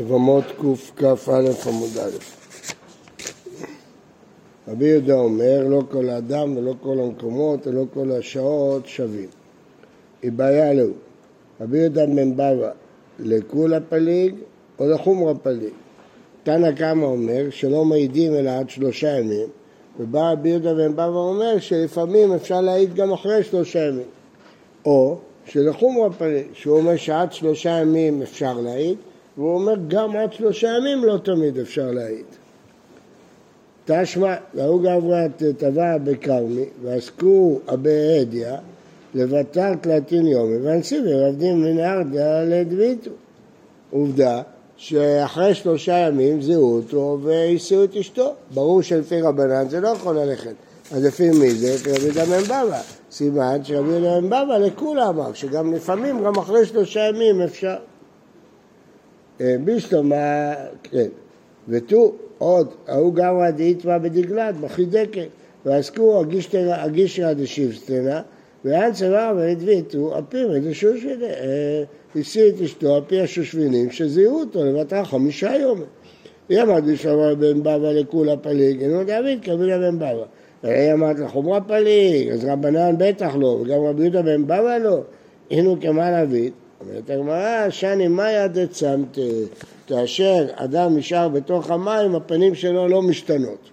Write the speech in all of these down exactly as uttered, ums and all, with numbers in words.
יבמות קכ"א עמוד א'. רבי יהודה אומר, לא כל האדם ולא כל המקומות ולא כל השעות שווים. היא בעיה לו. רבי יהודה ממבבא, לכולה פליג או לחומרה פליג. תנא קמא אומר שלא מעידים אלא עד שלושה ימים, ובא רבי יהודה ממבבא אומר שלפעמים אפשר להעיד גם אחרי שלושה ימים. או שלחומרה פליג, שהוא אומר שעד שלושה ימים אפשר להעיד, והוא אומר גם עד שלושה ימים לא תמיד אפשר להעיד. תשמע, והוא גברא תבע בקרמי, ועסקו הבאדיה, לבטר תלתין יומי, והנסיבי רבדים מן ארדיה לדביתו. עובדה שאחרי שלושה ימים זיהו אותו והסיעו את אשתו. ברור שלפי רבנן זה לא יכול ללכת. אז לפי מי זה? רבי יהודה ממבבא. סימן שרבי יהודה ממבבא לכולם אמר, שגם לפעמים, גם אחרי שלושה ימים אפשר. בשלמה, כן, ותו עוד, ההוא גברא דאיתמא בדגלת, בחידקל, ועסקו הגישרא דשבטינא, והנצרא והדביתו, אפים את השושבינים, הסיעו את אשתו, אפי השושבינים, שזיהו אותו לבטר חמישה יום. היא אמרת בשלמה ממבבא לכולה פליג, אינו דוד, קבילה ממבבא. היא אמרת לחומרה פליג, אז רבנן בטח לא, וגם רבי יהודה ממבבא לא, אינו כמאן דוד. אומרת הגמרא, שאני מאי דצמתא, כאשר אדם נשאר בתוך המים, הפנים שלו לא משתנות.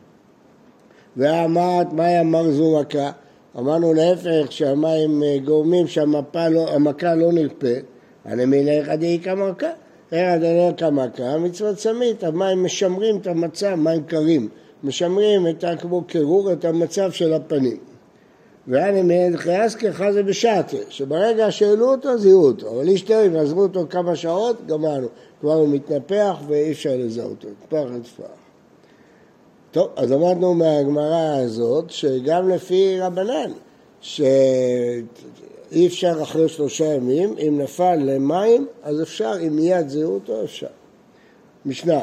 ואמרת, מאי אמרזו מכה? אמרנו להפך, שהמים גורמים שהמכה לא נרפאת, הנמילא דאיכא מרקה, הרא דלאיכא מרקה, מצוות צמית, המים משמרים את המצב, מים קרים, משמרים את כמו קירור, את המצב של הפנים. ואני מייד חייסקי חזה בשעתה, שברגע שאלו אותו, זיהו אותו. אבל אשתרים, עזרו אותו כמה שעות, גמרנו. כבר הוא מתנפח ואי אפשר לזהות אותו. התפח התפח. טוב, אז עמדנו מהגמרא הזאת, שגם לפי רבנן, שאי אפשר אחרי שלושה ימים, אם נפל למים, אז אפשר, אם מיד זיהו אותו, אפשר. משנה,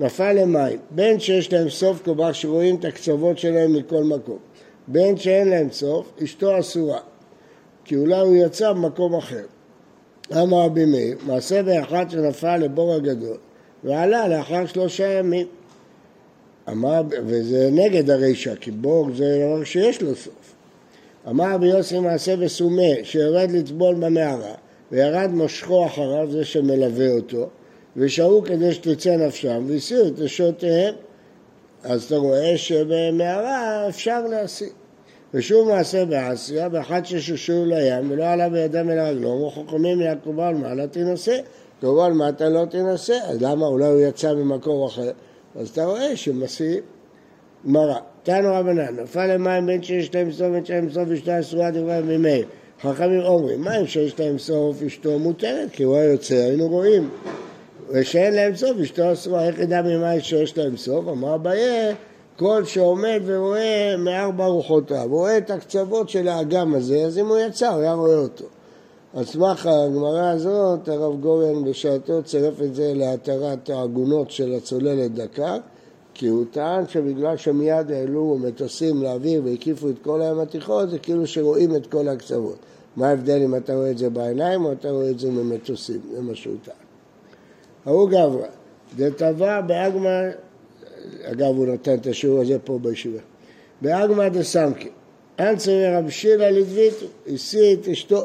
נפל למים, בין שיש להם סוף כבר שרואים את הקצוות שלהם מכל מקום. בין שאין להם סוף, אשתו אסורה, כי אולי הוא יצא במקום אחר. אמר רבי מאיר, מעשה באחד שנפל לבור הגדול, ועלה לאחר שלושה ימים. אמר, וזה נגד הרישה, כי בור זה דבר שיש לו סוף. אמר רבי יוסי מעשה בסומה, שירד לטבול במערה, וירד משכו אחריו, זה שמלווה אותו, ושהו כדי שתצא נפשם, והסיעו את נשותיהם. אז אתה רואה שבמערה אפשר להסיר. ושוב מעשה בעשייה, באחד ששושו לים, ולא עלה בידם אל הרגלו, וחוכמים יעקובה על מעלה תנסה, תעובה על מעלה לא תנסה, אז למה? אולי הוא יצא ממקום אחר. אז אתה רואה שמסיר מראה. תנו רבנן, נפל למים בין שיש להם סוף, בין שיש להם סוף, אשתה אסורה דברי ממאיר. חכמים אומרים, מים שיש להם סוף, אשתו מותרת, כי הוא היוצא, היינו רואים. ושאין להם סוף, אשתו אסורה, איך ידע ממה שיש להם סוף? אמר אביי, כל שעומד ורואה מארבע רוחותיו, רואה את הקצוות של האגם הזה, אז אם הוא יצא, הוא היה רואה אותו. על סמך הגמרא הזאת, הרב גורן בשעתו צירף את זה להתרת העגונות של הצוללת דקה, כי הוא טען שבגלל שמיד העלו מטוסים לאוויר והקיפו את כל הים התיכון, זה כאילו שרואים את כל הקצוות. מה ההבדל אם אתה רואה את זה בעיניים או אתה רואה את זה ממטוסים? זה מה שהוא טען. ההוא גברא, זה טבע באגמא, אגב הוא נתן את השיעור הזה פה בישיבה, באגמא דסמכי, אנצרי רב שילה לדביתו, הסיא את אשתו,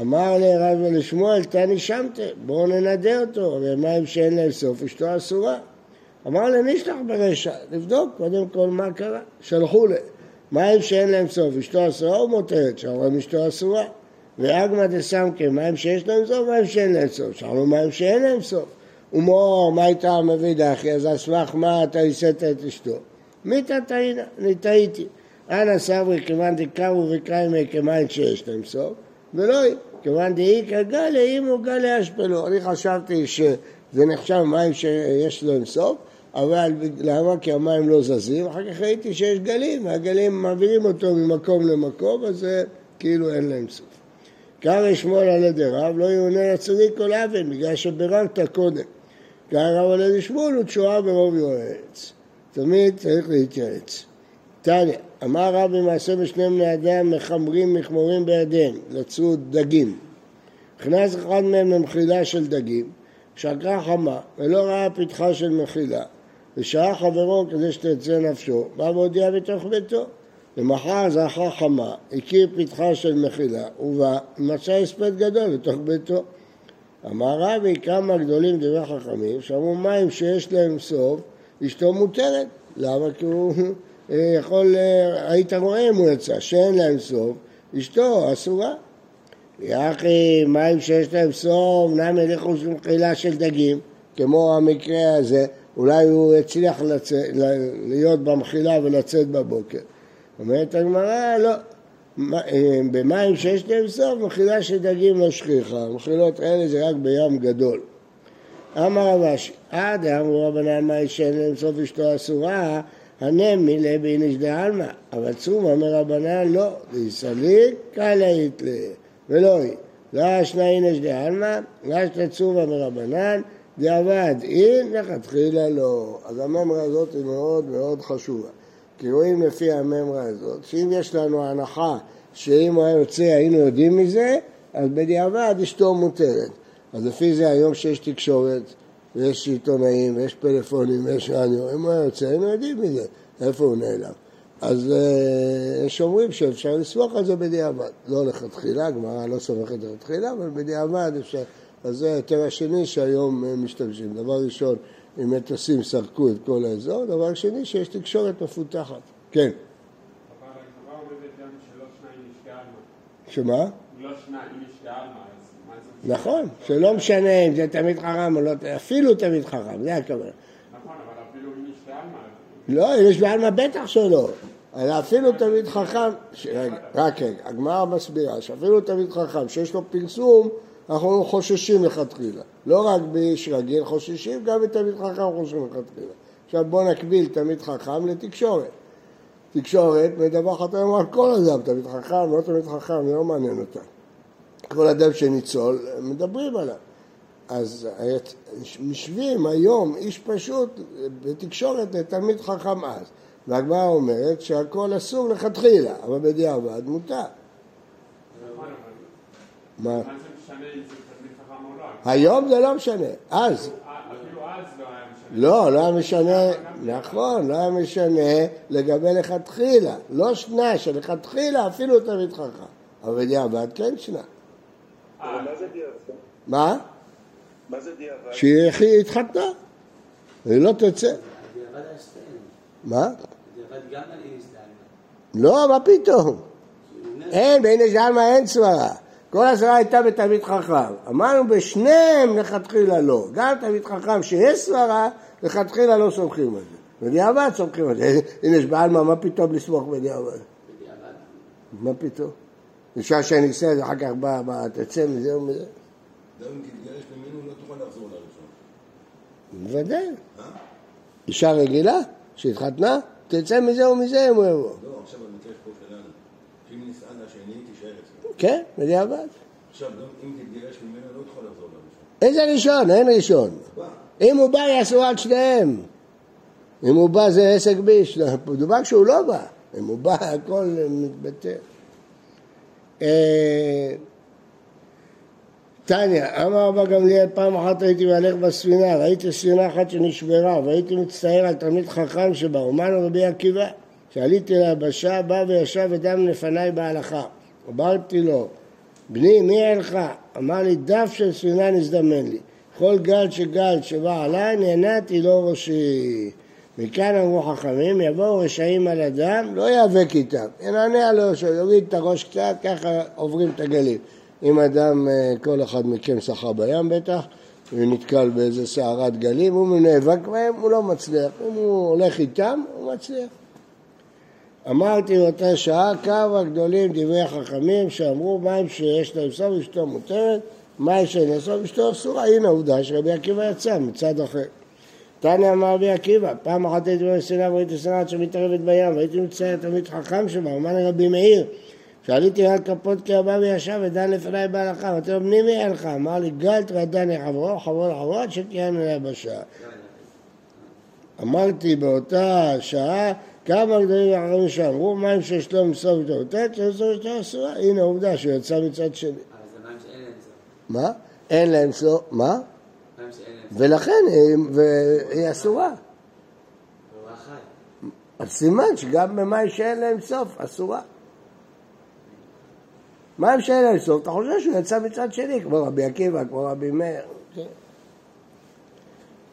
אמר לרב לשמואל, תני שמתה, בואו ננדה אותו, ומים שאין להם סוף, אשתו אסורה, אמר לנשלח ברשע, לבדוק קודם כל מה קרה, שלחו לה, מים שאין להם סוף, אשתו אסורה או מותרת, שאומרים אשתו אסורה, ואגמא דסמכי, מים שיש להם סוף, מים שאין להם סוף, שאלו מים שאין להם סוף, ומאור, מה הייתה מביא דחי, אז אסמך מה אתה ייסדת את אשתו? מיתה תהינה, נטעיתי, אנא סברי כיוון דקרו וקיימי כמיים שיש להם סוף, ולא היא, כיוון דאיקה גלה, אם הוא גלה אשפלו, אני חשבתי שזה נחשב מים שיש להם סוף, אבל למה? כי המים לא זזים, אחר כך ראיתי שיש גלים, הגלים מעבירים אותו ממקום למקום, אז זה כאילו אין להם סוף. קרא שמואל על ידי רב, לא יאונה לצדיק כל אבן, בגלל שביררת קודם. קרא רב על ידי שמואל, ותשועה ברוב יועץ. תמיד צריך להתייעץ. תניא, אמר רב במעשה בשני בני אדם, מחמרים מחמורים בידיהם, לצוד דגים. הכנס אחד מהם למחילה של דגים, כשהקרא חמה ולא ראה פתחה של מחילה, ושעה חברו כדי שתצא נפשו, בא והודיע בתוך ביתו. למחר זכה חמה, הכיר פתחה של מחילה, ומצא הספד גדול בתוך ביתו. אמר רבי, כמה גדולים דברי חכמים, שאמרו מים שיש להם סוף, אשתו מותרת. למה? כי הוא יכול, היית רואה אם הוא יצא, שאין להם סוף, אשתו אסורה. יחי, מים שיש להם סוף, נם הליכו של מחילה של דגים, כמו המקרה הזה, אולי הוא הצליח לצא, להיות במחילה ולצאת בבוקר. אומרת הגמרא, לא, במים שיש להם סוף, מחילה של דגים לא שכיחה, מחילות אלה זה רק בים גדול. אמר רבשי, עד אמרו רבנן מי שאין להם סוף אשתו אסורה, הנמי לבין איש דעלמא, אבל צום אמר רבנן לא, להיסליק קלה יתלה, ולא היא, לא שנאין איש דעלמא, לא שתצום אמר רבנן, דעבד אין, לכתחילה לא. אז הממרה הזאת היא מאוד מאוד חשובה. כי רואים לפי הממרה הזאת, שאם יש לנו הנחה שאם היה יוצא היינו יודעים מזה, אז בדיעבד אשתו מותרת. אז לפי זה היום שיש תקשורת, ויש עיתונאים, ויש פלאפונים, ויש רדיו, אם היה יוצא היינו יודעים מזה, איפה הוא נעלם. אז יש אומרים שאפשר לסמוך על זה בדיעבד. לא לכתחילה, הגמרא לא סומכת לכתחילה, אבל בדיעבד אפשר. אז זה היתר השני שהיום משתמשים. דבר ראשון, אם מטוסים סרקו את כל האזור, דבר שני שיש תקשורת מפותחת. כן. אבל הגמרא אומרת גם שלא שניים נשתה אלמה. שמה? לא שניים נשתה אלמה. נכון, שלא משנה אם זה תמיד חרם או לא, אפילו תמיד חרם, זה הכוונה. נכון, אבל אפילו אם נשתה אלמה. לא, אם יש באלמה בטח שלא. אלא אפילו תמיד חכם, רק רגע, הגמרא מסבירה שאפילו תמיד חכם שיש לו פרסום, אנחנו חוששים לכתחילה, לא רק באיש רגיל חוששים, גם בתמיד חכם חוששים לכתחילה. עכשיו בוא נקביל תמיד חכם לתקשורת. תקשורת מדווחת היום על כל אדם, תמיד חכם, לא תמיד חכם, לא מעניין אותה. כל אדם שניצול, מדברים עליו. אז משווים היום איש פשוט בתקשורת לתמיד חכם אז. והגמרא אומרת שהכל אסור לכתחילה, אבל בדיעבד מותר. מה? היום זה לא משנה, אז. אפילו אז לא היה משנה. לא, לא היה משנה, נכון, לא היה משנה לגבי לכתחילה, לא שנה, שלכתחילה אפילו תמיד חכם. אבל בדיעבד כן שנה. מה זה דיעבד? מה? מה זה דיעבד? שהיא התחתנה, היא לא תצא. דיעבד אסתן. מה? דיעבד גם על אין אסתן. לא, מה פתאום? אין, בין אסתן מה אין סברה. כל הסברה הייתה בתלמיד חכם. אמרנו בשניהם לכתחילה לא. גם תלמיד חכם שיש סברה, לכתחילה לא סומכים על זה. בדיעבד סומכים על זה. הנה, שבעל מה, מה פתאום לסמוך בדיעבד? בדיעבד. מה פתאום? נשאר שאני אעשה את זה, אחר כך בא, בא, תצא מזה ומזה. דם גדגרש ממנו, לא תוכל להחזור לראשון. בוודאי. אישה רגילה, שהתחתנה, תצא מזה ומזה, אם הוא יבוא. לא, עכשיו אני מתרש פה שלנו. אם נסענה שאני תישאר את זה. כן, בדיעבד. עכשיו, אם תתגרש ממנו, לא תוכל לחזור לראשון. איזה ראשון? אין ראשון. אם הוא בא, יעשו על שניהם. אם הוא בא, זה עסק ביש. דובר כשהוא לא בא. אם הוא בא, הכל מתבטל. תניה, אמר רבא גמליאל, פעם אחת הייתי מהלך בספינה, ראיתי ספינה אחת שנשברה, והייתי מצטער על תלמיד חכם שבא, ומה לו רבי עקיבא? שעליתי להבשה, בא וישב אדם לפניי בהלכה. אמרתי לו, בני, מי אינך? אמר לי, דף של ספינה נזדמן לי. כל גל שגל שבא עליי, נהנתי לו ראשי. מכאן אמרו חכמים, יבואו רשעים על אדם, לא יאבק איתם. ינענע לו, שיוריד את הראש קצת, ככה עוברים את הגלים. אם אדם, כל אחד מכם שחה בים בטח, הוא נתקל באיזה סערת גלים, הוא נאבק בהם, הוא לא מצליח. אם הוא הולך איתם, הוא מצליח. אמרתי באותה שעה, כמה גדולים דברי חכמים שאמרו מים שיש להם סוף אשתו מותרת, מים שאין להם סוף אשתו אסורה. הנה עובדה שרבי עקיבא יצא מצד אחר. תניא אמר רבי עקיבא, פעם אחת הייתי בספינה וראיתי ספינה אחת שמתערבת בים, והייתי מצטער תלמיד חכם שבה, אמר רבי מאיר, שעליתי על כפות כי הבא וישב ודן לפניי בהלכה, ואתה לא בני מי הלכה, אמר לי גלת ודן לחברו, חברו לחברו, עד שתהיינו להבשה. אמרתי באותה שעה, כמה גדולים ואחרים שאמרו, מים שיש לו מסוף יותר, תת, שיש לו יותר עשרה, הנה העובדה שהוא יצא מצד שני. אבל זה מים שאין להם סוף. מה? אין להם סוף, מה? ולכן היא אסורה. אז סימן שגם במים שאין להם סוף אסורה. מים שאין להם סוף, אתה חושב שהוא יצא מצד שני, כמו רבי עקיבא, כמו רבי מאיר.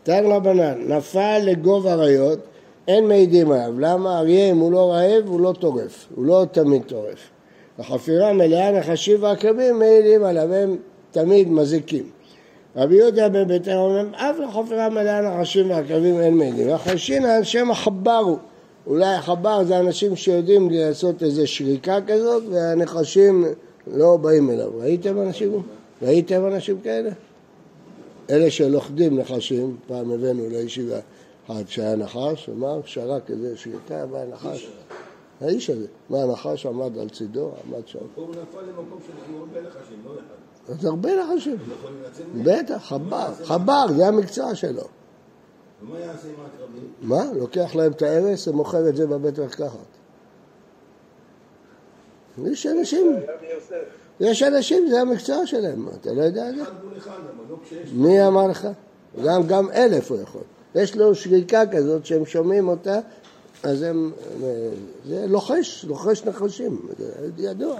תן רבנן, נפל לגוב אריות, אין מעידים עליו. למה? אריה, אם הוא לא רעב, הוא לא טורף. הוא לא תמיד טורף. החפירה מלאה נחשים ועקבים מעידים עליו, הם תמיד מזיקים. רבי יהודה בן ביתר אומר, אף לחפירה מלאה נחשים ועקבים אין מעידים. נחשים האנשים החברו. אולי החבר זה אנשים שיודעים לעשות איזו שריקה כזאת, והנחשים לא באים אליו. ראיתם אנשים? ראיתם אנשים כאלה? אלה שלוחדים נחשים, פעם הבאנו לישיבה אחד שהיה נחש, אמר, שרק איזה שריקה, בא נחש. האיש הזה, מה הנחש עמד על צידו, עמד שם. הוא נפל למקום של הרבה נחשים, לא אחד. אז הרבה נחשים. בטח, חבר, חבר, זה המקצוע שלו. ומה יעשה עם הקרבים? מה? לוקח להם את הארס ומוכר את זה בבית מרקחת. יש אנשים... יש אנשים, זה המקצוע שלהם, אתה לא יודע את זה? מי אמר לך? גם אלף הוא יכול. יש לו שריקה כזאת שהם שומעים אותה, אז הם... זה לוחש, לוחש נחשים, ידוע.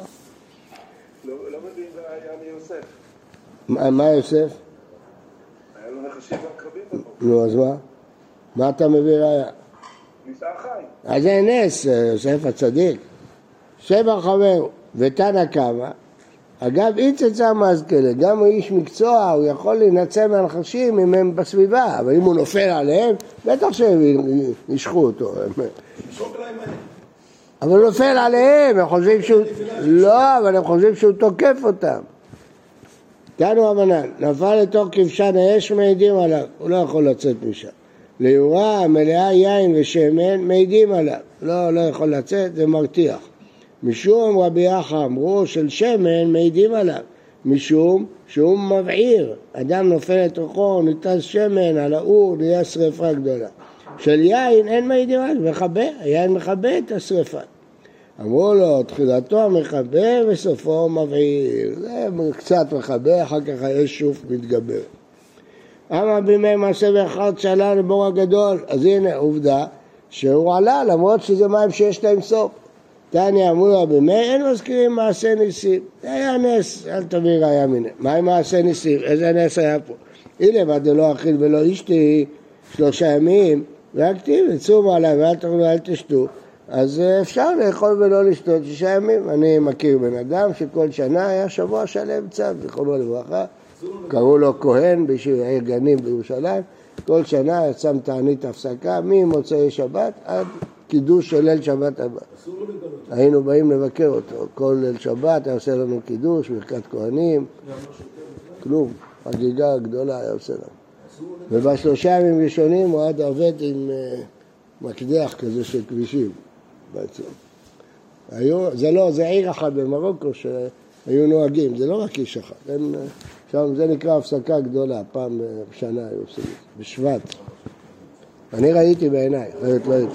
לא מבין, זה היה מיוסף. מה יוסף? היה לו נחשים והקרבים בו. נו, אז מה? מה אתה מביא ראיה? ניסה חי. אז זה נס, יוסף הצדיק. שבע חבר ותנא קמא, אגב, איץ עצה מזכלה, גם הוא איש מקצוע, הוא יכול להינצא מהנחשים אם הם בסביבה, אבל אם הוא נופל עליהם, בטח שהם ישחו אותו. אבל הוא נופל עליהם, הם חושבים שהוא... לא, אבל הם חושבים שהוא תוקף אותם. תנו אמנן, נפל לתוך כבשן האש, מעידים עליו, הוא לא יכול לצאת משם. ליורה, מלאה יין ושמן, מעידים עליו, לא, לא יכול לצאת, זה מרתיח. משום רבי יחא אמרו של שמן מעידים עליו, משום שהוא מבעיר, אדם נופל את רוחו, ניתז שמן על האור, נהיה שריפה גדולה. של יין אין מעידים עליו, מחבא, היין מחבא את השריפה. אמרו לו, תחילתו המחבא וסופו מבעיר, זה קצת מחבא, אחר כך האש שוב מתגבר. אמר בימי מעשה ואחר שעלה לבור הגדול, אז הנה עובדה שהוא עלה, למרות שזה מים שיש להם סוף. תניא אמרו רבי מאיר, אין מזכירים מעשה ניסים. זה היה נס, אל תביא ראיה מיניה. מה עם מעשה ניסים? איזה נס היה פה? אילם, עד לא אכיל ולא אשתי, שלושה ימים, והכתיב, יצאו עליי, ואל תאכלו, אל תשתו. אז אפשר לאכול ולא לשתות שישה ימים. אני מכיר בן אדם שכל שנה היה שבוע שלם צם, זכרונו לברכה. קראו לו כהן בעיר גנים בירושלים. כל שנה יצם תענית הפסקה, ממוצאי שבת עד... קידוש של ליל שבת הבא. היינו באים לבקר אותו. כל ליל שבת היה עושה לנו קידוש, ברכת כהנים, כלום. חגיגה גדולה היה עושה לנו. ובשלושה ימים ראשונים הוא עד עובד עם מקדח כזה של כבישים. זה לא, זה עיר אחת במרוקו שהיו נוהגים. זה לא רק איש אחת. זה נקרא הפסקה גדולה. פעם בשנה היו עושים. בשבט. אני ראיתי בעיניי. ראית, ראית.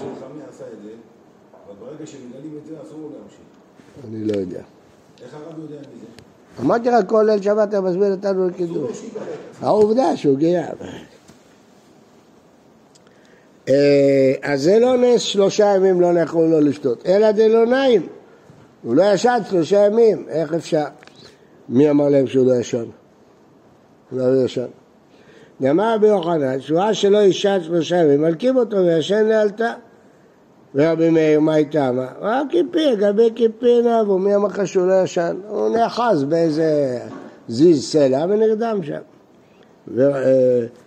כשמגלים את זה, אסור להמשיך. אני לא יודע. איך הרב יודע מזה? אמרתי לך, כל ליל שבת אתה מזמין אותנו לקידוש. העובדה שהוא גייר. אז זה לא נס, שלושה ימים לא נאכלו לא לשתות. אלא דלוניים. הוא לא ישן שלושה ימים. איך אפשר? מי אמר להם שהוא לא ישן? הוא לא ישן. נאמר רבי יוחנן, שבועה שלא ישן שלושה ימים, מלקים אותו וישן לאלתר. ורבי מאיר, מה הייתה? רק כיפין, גבי כיפין אבו, מי אמר שהוא לא ישן? הוא נאחז באיזה זיז סלע ונרדם שם.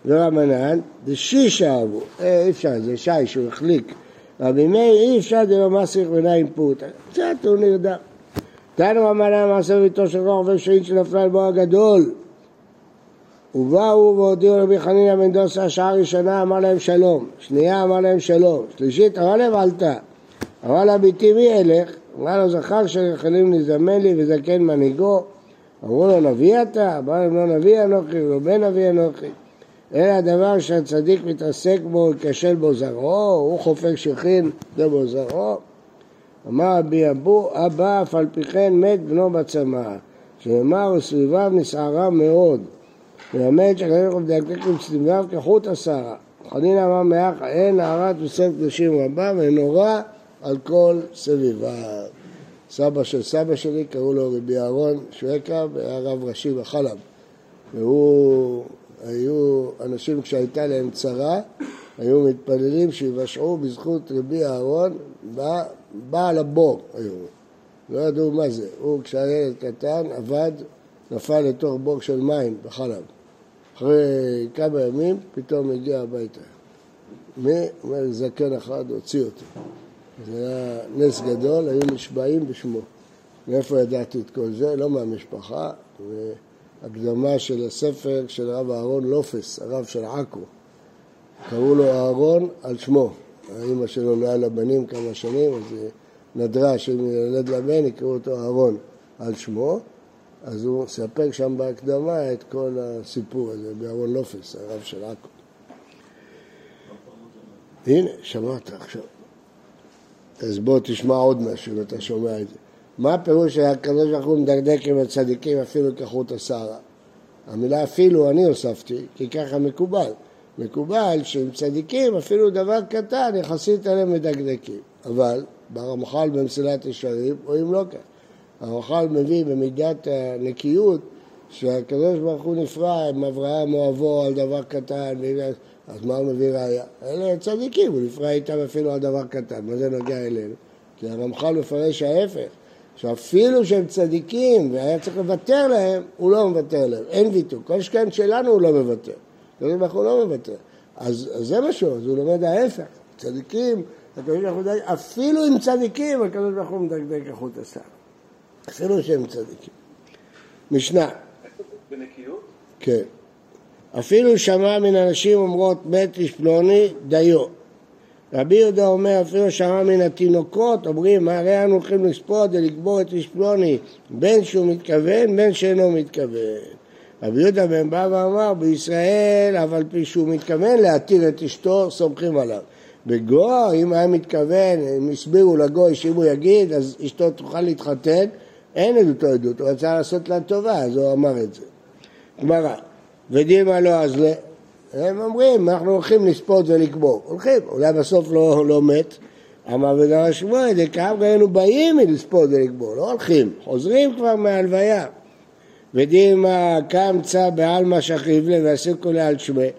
ורבנן, זה שיש אבו, אי אפשר, זה שיש, הוא החליק. רבי מאיר, אי אפשר, זה לא מסריך ונעים פות. קצת, הוא נרדם. תנו רבנן, מעשה ביתו של רוח ושעית שנפלה בו הגדול. ובאו והודיעו רבי חנינא בן דוסא, שעה ראשונה אמר להם שלום, שנייה אמר להם שלום, שלישית אמר להם עלתה, אמר לה ביתי מי אלך, אמר לו זכר שרחלים נזמן לי וזקן מנהיגו, אמרו לו נביא אתה, אמר להם לא נביא אנוכי ולא בן נביא אנוכי, אלא הדבר שהצדיק מתעסק בו, יקשל בו זרעו, הוא חופק שכין זה בו זרעו, אמר רבי אבו, אבא אף על פי כן מת בנו בצמא, שנאמר וסביביו נסערה מאוד, ולמד שחייבים לבדקק עם סדמיו כחוט השערה. חנינא אמר מאח, אין נערת וסב קדושים רבה ונורא על כל סביבה. סבא של סבא שלי, קראו לו רבי אהרון שויקה, והיה רב ראשי בחלב. והוא, היו אנשים כשהייתה להם צרה, היו מתפללים שיבשעו בזכות רבי אהרון, בא, בעל הבור היו. לא ידעו מה זה. הוא כשהילד קטן עבד, נפל לתוך בור של מים בחלב. אחרי כמה ימים פתאום הגיע הביתה. מי? אומר, זקן אחד הוציא אותו. זה היה נס גדול, היו נשבעים בשמו. מאיפה ידעתי את כל זה? לא מהמשפחה. והקדמה של הספר של רב אהרון לופס, הרב של עכו. קראו לו אהרון על שמו. האמא שלו נהיה לבנים כמה שנים, אז היא נדרה שמילד לבן, יקראו אותו אהרון על שמו. אז הוא ספק שם בהקדמה את כל הסיפור הזה, באהרון לופס, הרב של עכו. הנה, שמעת עכשיו. אז בוא תשמע עוד משהו, אתה שומע את זה. מה הפירוש שהקדוש ברוך הוא מדקדק עם הצדיקים אפילו כחוט השערה? המילה אפילו אני הוספתי, כי ככה מקובל. מקובל שעם צדיקים אפילו דבר קטן יחסית עליהם מדקדקים. אבל ברמח"ל במסילת ישרים רואים לא כך. הרמח"ל מביא במידת הנקיות שהקדוש ברוך הוא נפרע עם אברהם או אבו על דבר קטן, אז מה הוא מביא ראיה? אלה צדיקים, הוא נפרע איתם אפילו על דבר קטן, מה זה נוגע אלינו? כי הרמח"ל מפרש ההפך, שאפילו שהם צדיקים והיה צריך לוותר להם, הוא לא מוותר להם, אין ויתור, כל שכן שלנו הוא לא מוותר, קדוש ברוך הוא לא מוותר, אז, אז זה משהו, אז הוא לומד ההפך, צדיקים, אפילו עם צדיקים, הקדוש ברוך הוא מדקדק כחוט השערה, אפילו שהם צדיקים. משנה. בנקיות? כן. אפילו שמע מן אנשים אומרות מת איש פלוני דיו. רבי יהודה אומר אפילו שמע מן התינוקות אומרים הרי אנו הולכים לספוד ולקבור את איש פלוני בין שהוא מתכוון בין שאינו מתכוון. רבי יהודה בן בא ואמר בישראל אבל פי שהוא מתכוון להטיל את אשתו סומכים עליו. בגוי אם היה מתכוון הם הסבירו לגוי שאם הוא יגיד אז אשתו תוכל להתחתן אין עדותו עדות, הוא רצה לעשות לה טובה, אז הוא אמר את זה. גמרא, ודימה לא אז לא, הם אומרים, אנחנו הולכים לספות ולקבור, הולכים, אולי בסוף לא, לא מת, אמר ודרש שמואל, דקאב ראינו באים לספות ולקבור, לא הולכים, חוזרים כבר מהלוויה. ודימה קמצא בעלמא שכיב ליה ועסיקו ליה על שמיה,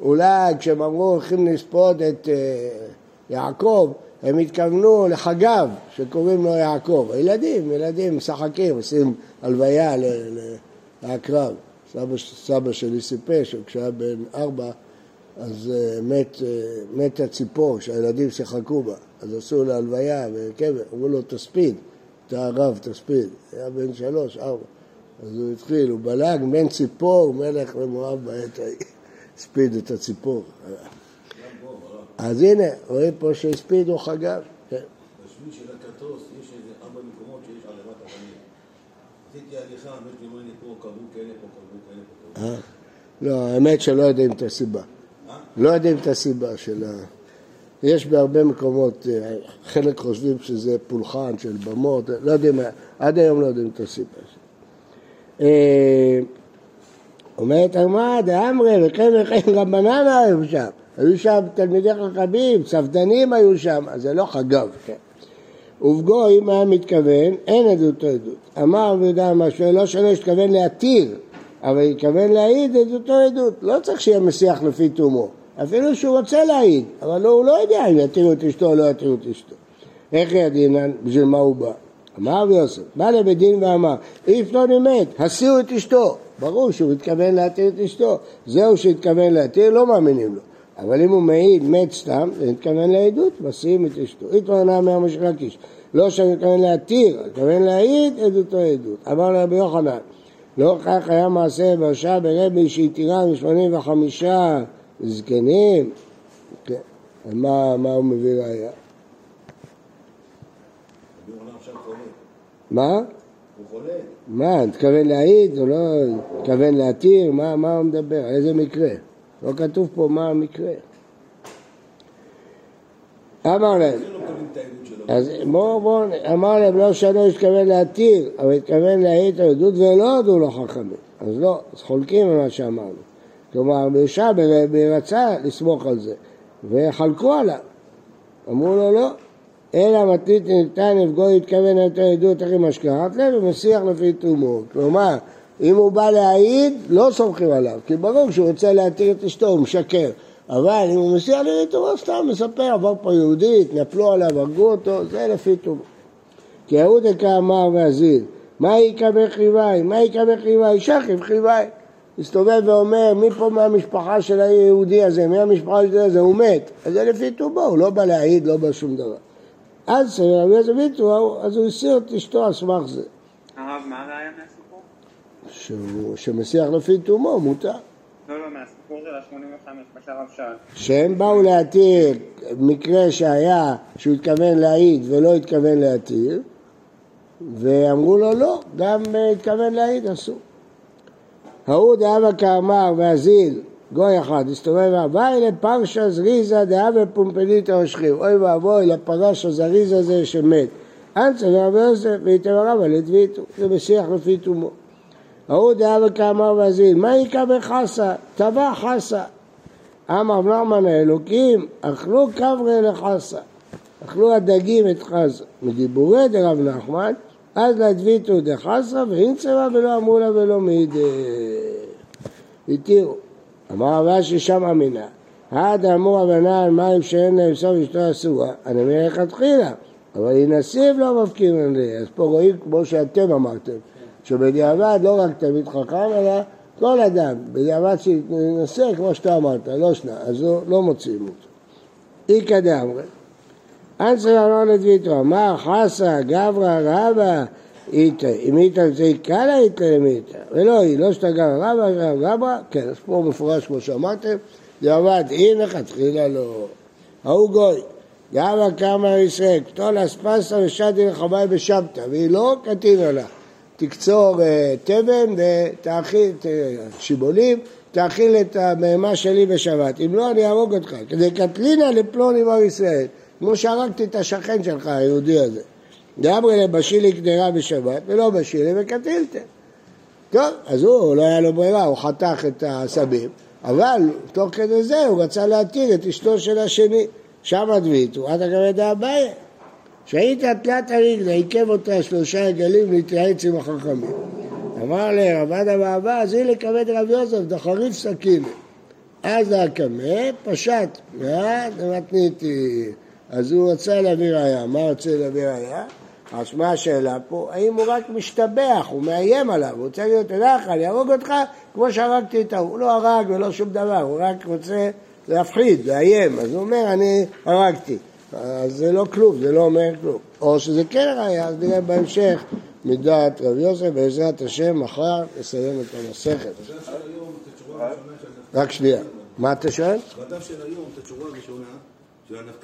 אולי כשהם אמרו הולכים לספות את uh, יעקב, הם התכוונו לחגב, שקוראים לו יעקב. הילדים, ילדים, משחקים, עושים הלוויה להקרב. סבא, סבא שלי סיפר, שכשהיה בן ארבע, אז מת, מת הציפור, שהילדים שחקו בה. אז עשו להלוויה וקבר, אמרו לו תספיד, אתה רב תספיד. היה בן שלוש, ארבע. אז הוא התחיל, הוא בלג, בן ציפור, מלך למואב בעת ההיא. ספיד את הציפור. אז הנה, רואים פה שהספיד הוא חגב. בשביל של הקטוס יש איזה ארבע מקומות שיש עליבת אבנים. עשיתי הליכה, אמרתי לי מייני פה, קבעו כאלה פה, קבעו כאלה פה. לא, האמת שלא יודעים את הסיבה. לא יודעים את הסיבה של ה... יש בהרבה מקומות, חלק חושבים שזה פולחן של במות, לא יודעים, עד היום לא יודעים את הסיבה. אומרת, אמרה, דאמרי, וכן וכן רבנן היו שם. היו שם תלמידי חכמים, סבדנים היו שם, אז זה לא חגב. כן. ובגוי, אם היה מתכוון, אין עדות עדות. אמר ויודע משהו, לא שלא יתכוון להתיר, אבל יתכוון להעיד עדותו עדות. לא צריך שיהיה מסיח לפי תומו, אפילו שהוא רוצה להעיד, אבל לא, הוא לא יודע אם יתירו את אשתו או לא יתירו את אשתו. איך ידינן, בשביל מה הוא בא? אמר ויוסף, בא לבית דין ואמר, איף לא נימת, הסיעו את אשתו. ברור שהוא מתכוון להתיר את אשתו. זהו שהתכוון להתיר, לא מאמינים לו. אבל אם הוא מעיד, מת סתם, זה מתכוון לעדות, מסיעים את אשתו. התמנה מהמשחק איש. לא שאני מתכוון להתיר, מתכוון להעיד, עדותו עדות. אמר לרבי יוחנן, לא כך היה מעשה ברשע ברבי שהתירה משמונים וחמישה זקנים. כן. מה, מה הוא מביא ראיה? רבי יוחנן עכשיו חולה. מה? הוא חולה. מה, מתכוון להעיד או לא? מתכוון להתיר? מה, מה הוא מדבר? על איזה מקרה? לא כתוב פה מה המקרה. אמר להם, אז בואו, בואו, אמר להם, לא שנו התכוון להתיר, אבל התכוון להעיד את העדות ולא הודו לו חכמים. אז לא, אז חולקים ממה שאמרנו. כלומר, בישה ברצה לסמוך על זה, וחלקו עליו. אמרו לו, לא, אלא מתית ניתן לפגוע יתכוון את העדות אחרי משקעת לב, ומשיח לפי תאומו. כלומר, אם הוא בא להעיד, לא סומכים עליו, כי ברור שהוא רוצה להתיר את אשתו, הוא משקר. אבל אם הוא משיח לפי תאומו, סתם מספר, עבר פה יהודי, התנפלו עליו, הרגו אותו, זה לפי תאומו. כי יהוד הכאמר והזיל, מה יקבל חיווי? מה יקבל חיווי? שכב חיווי. הסתובב ואומר, מי פה מהמשפחה של היהודי הזה? מי המשפחה של הזה? הוא מת. אז זה לפי תאומו, הוא לא בא להעיד, לא בא שום דבר. אז הוא הסיר את אשתו על סמך זה. הרב, מה ראיה מהסיפור? שמשיח לפי תאומו, מותר. לא, לא, מהסיפור של ה-שמונים וחמש, בשלב שעד. שהם באו להתיר מקרה שהיה שהוא התכוון להעיד ולא התכוון להתיר, ואמרו לו לא, גם התכוון להעיד, עשו. ההוא דאבה כאמר והזיל, גוי אחד, הסתובב, ואי לפרשה זריזה דאבה פומפנית הרשכים, אוי ואבוי לפרשה זריזה הזה שמת. אנצה ורבי יוסף ויתמרם על הדביתו, זה משיח לפי תאומו. ההוא דאבה כאמר והזיל, מה יקבל חסה? טבע חסה. אמר נרמן האלוקים, אכלו קברי לחסה. אכלו הדגים את חסה. מדיבורי דרב נחמן, אז להדביתו דחסה, והנצרה ולא אמרו לה ולא מעיד. התירו. אמר רבה ששם אמינה, עד אמור הבנה על מים שאין להם סוף אשתו אסורה, אני מלך התחילה, אבל היא נסיב לא מבקירים לי, אז פה רואים כמו שאתם אמרתם, שבדיעבד לא רק תמיד חכם, אלא כל אדם, בדיעבד שננסה כמו שאתה אמרת, לא שנה, אז לא, לא מוצאים אותו. אי כדאמרי, אנצרה לא לדביתו, אמר חסה, גברא, רבא, איתה, אם איתה זה קלה איתה למיתה, ולא היא, לא שתגר רבא, רבא, רבא, כן, אז פה מפורש כמו שאמרתם, דעבד, הנה חתחילה לא, ההוא גוי, גאבה קמה ישראל, קטול אספסה ושעתי לחמאי בשבתא, והיא לא קטינה לה, תקצור תבן ותאכיל, שיבולים, תאכיל את המאמה שלי בשבת, אם לא אני ארוג אותך, כדי קטלינה לפלוני בר ישראל, כמו שהרגתי את השכן שלך, היהודי הזה. דאמרי לבשילי קדרה בשבת, ולא בשילי וקטילתם. טוב, אז הוא, לא היה לו ברירה, הוא חתך את הסבים, אבל תוך כדי זה הוא רצה להתיר את אשתו של השני, שם הדביתו, עד הכבד הבאה. שהיית תלת הרגלה, עיקב אותה שלושה עגלים להתרעץ עם החכמים. אמר לה, רבד הבאה, אז היא לכבד רב יוסף, דחריף סכינה. אז להקמה, פשט, ואז מתניתי. אז הוא רצה להביא ראייה, מה רוצה להביא ראייה? אז מה השאלה פה? האם הוא רק משתבח, הוא מאיים עליו, הוא רוצה להיות הלך, אני ארוג אותך כמו שהרגתי איתו, הוא לא הרג ולא שום דבר, הוא רק רוצה להפחיד, לאיים, אז הוא אומר אני הרגתי, אז זה לא כלום, זה לא אומר כלום, או שזה כן ראייה, אז נראה בהמשך מדעת רב יוסף, בעזרת השם, מחר נסיים את המסכת. רק שנייה, מה אתה שואל? בדף של היום, את התשובה הראשונה,